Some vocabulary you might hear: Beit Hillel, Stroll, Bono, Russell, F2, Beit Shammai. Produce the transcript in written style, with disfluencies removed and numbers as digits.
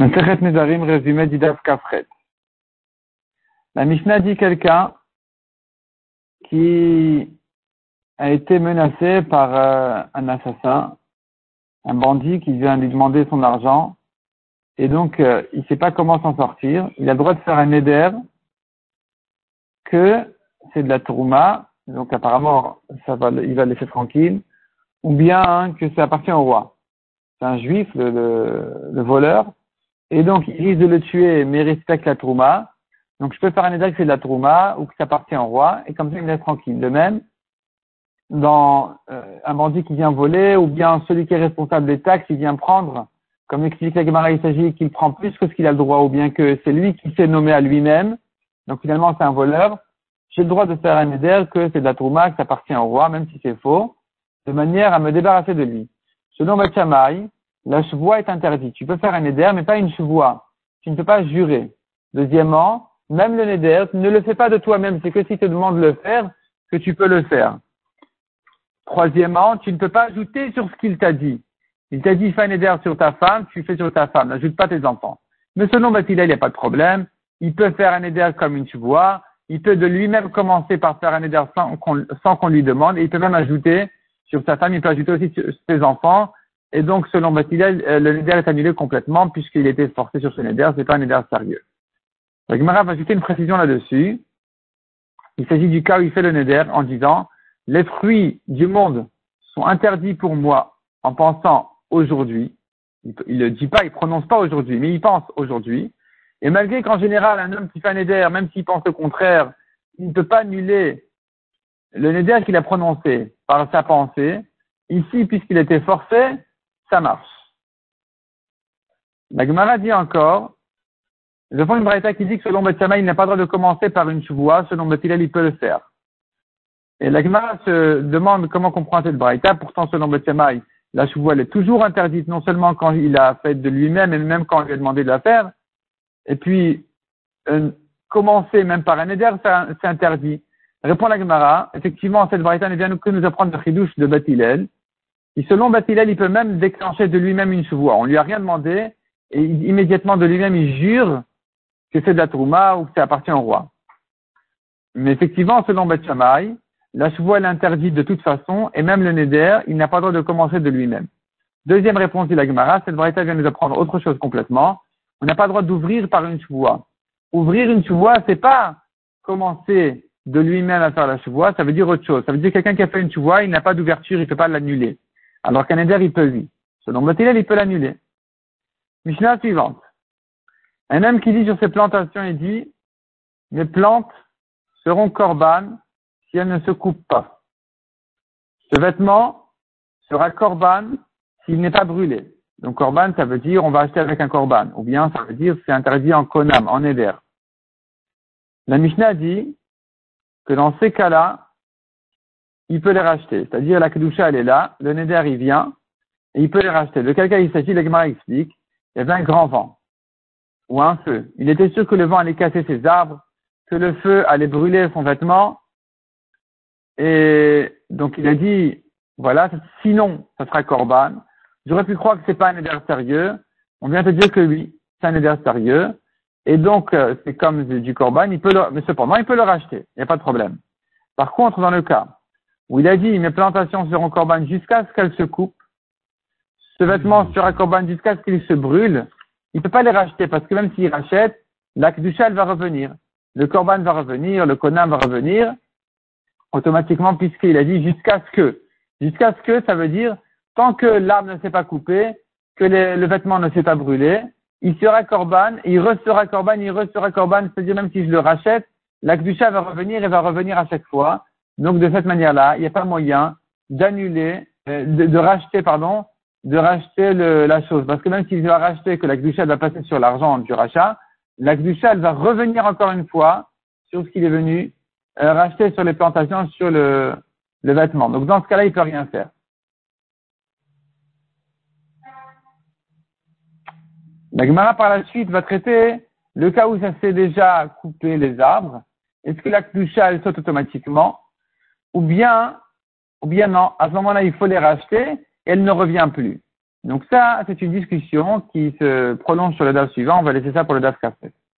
Résumé d'Idav Kafret. La Mishnah dit quelqu'un qui a été menacé par un assassin, un bandit qui vient lui demander son argent, et donc il ne sait pas comment s'en sortir. Il a le droit de faire un éder, que c'est de la trouma, donc apparemment il va le laisser tranquille, ou bien que ça appartient au roi. C'est un juif, le voleur, et donc il risque de le tuer, mais il respecte la trouma. Donc je peux faire un éder que c'est de la trouma ou que ça appartient au roi, et comme ça il me laisse tranquille. De même, dans un bandit qui vient voler, ou bien celui qui est responsable des taxes, il vient prendre, comme explique la Gemara, il s'agit qu'il prend plus que ce qu'il a le droit, ou bien que c'est lui qui s'est nommé à lui-même, donc finalement c'est un voleur, j'ai le droit de faire un éder que c'est de la trouma, que ça appartient au roi, même si c'est faux, de manière à me débarrasser de lui. Selon Beit Shammai, la chevoie est interdite. Tu peux faire un éder, mais pas une chevoie. Tu ne peux pas jurer. Deuxièmement, même le éder, ne le fais pas de toi-même. C'est que si tu te demandes de le faire, que tu peux le faire. Troisièmement, tu ne peux pas ajouter sur ce qu'il t'a dit. Il t'a dit, fais un éder sur ta femme, tu fais sur ta femme. N'ajoute pas tes enfants. Mais selon Beit Hillel, il n'y a pas de problème. Il peut faire un éder comme une chevoie. Il peut de lui-même commencer par faire un éder sans qu'on lui demande. Et il peut même ajouter sur sa femme, il peut ajouter aussi ses enfants. Et donc, selon Beit Hillel, le neder est annulé complètement puisqu'il était forcé sur ce neder. C'est pas un neder sérieux. La Gemara va ajouter une précision là-dessus. Il s'agit du cas où il fait le neder en disant « Les fruits du monde sont interdits pour moi en pensant aujourd'hui. » Il le dit pas, il prononce pas aujourd'hui, mais il pense aujourd'hui. Et malgré qu'en général, un homme qui fait un neder, même s'il pense le contraire, il ne peut pas annuler le neder qu'il a prononcé par sa pensée. Ici, puisqu'il était forcé, ça marche. La Gemara dit encore, je prends une braïta qui dit que selon Beit Shammai, il n'a pas le droit de commencer par une chevoie, selon Beit Hillel, il peut le faire. Et la Gemara se demande comment comprendre cette braïta, pourtant selon Beit Shammai, la chevoie elle est toujours interdite, non seulement quand il l'a faite de lui-même, et même quand on lui a demandé de la faire, et puis commencer même par un éder, c'est interdit. Répond la Gemara, effectivement, cette braïta ne vient que nous apprendre le chidouche de Beit Hillel. Et selon Beit Hillel, il peut même déclencher de lui-même une chevoie. On lui a rien demandé et immédiatement de lui-même, il jure que c'est de la trouma ou que ça appartient au roi. Mais effectivement, selon Beit Shammai, la chevoie est interdite de toute façon et même le neder, il n'a pas le droit de commencer de lui-même. Deuxième réponse de la Gemara, cette braïta vient nous apprendre autre chose complètement. On n'a pas le droit d'ouvrir par une chevoie. Ouvrir une chevoie, c'est pas commencer de lui-même à faire la chevoie, ça veut dire autre chose. Ça veut dire que quelqu'un qui a fait une chevoie, il n'a pas d'ouverture, il ne peut pas l'annuler. Alors qu'un éder, il peut, lui. Selon Beit Hillel, il peut l'annuler. Mishnah suivante. Un homme qui dit sur ses plantations, il dit, mes plantes seront korban si elles ne se coupent pas. Ce vêtement sera korban s'il n'est pas brûlé. Donc korban, ça veut dire on va acheter avec un korban. Ou bien ça veut dire c'est interdit en konam, en éder. La Mishnah dit que dans ces cas-là, il peut les racheter. C'est-à-dire, la kedusha, elle est là, le neder, il vient, et il peut les racheter. De quel cas il s'agit, la Gemara explique, il y avait un grand vent, ou un feu. Il était sûr que le vent allait casser ses arbres, que le feu allait brûler son vêtement, et donc il a dit, voilà, sinon, ça sera korban. J'aurais pu croire que c'est pas un neder sérieux. On vient te dire que oui, c'est un neder sérieux, et donc, c'est comme du korban, mais cependant, il peut le racheter. Il n'y a pas de problème. Par contre, dans le cas où il a dit, mes plantations seront corbanes jusqu'à ce qu'elles se coupent. Ce vêtement sera corban jusqu'à ce qu'il se brûle. Il ne peut pas les racheter parce que même s'il rachète, la kedusha va revenir. Le corban va revenir, le konam va revenir automatiquement puisqu'il a dit jusqu'à ce que. Jusqu'à ce que, ça veut dire tant que l'arbre ne s'est pas coupé, que le vêtement ne s'est pas brûlé, il sera corban, il restera corban, il restera corban. C'est-à-dire même si je le rachète, la kedusha va revenir et va revenir à chaque fois. Donc, de cette manière-là, il n'y a pas moyen d'annuler, de racheter la chose. Parce que même s'il va racheter, que la kedusha va passer sur l'argent du rachat, la kedusha, elle va revenir encore une fois sur ce qu'il est venu racheter sur les plantations, sur le vêtement. Donc, dans ce cas-là, il peut rien faire. La Gemara, par la suite, va traiter le cas où ça s'est déjà coupé les arbres. Est-ce que la kedusha, elle saute automatiquement? Ou bien non, à ce moment-là, il faut les racheter et elle ne revient plus. Donc ça, c'est une discussion qui se prolonge sur le DAF suivant. On va laisser ça pour le DAF 4.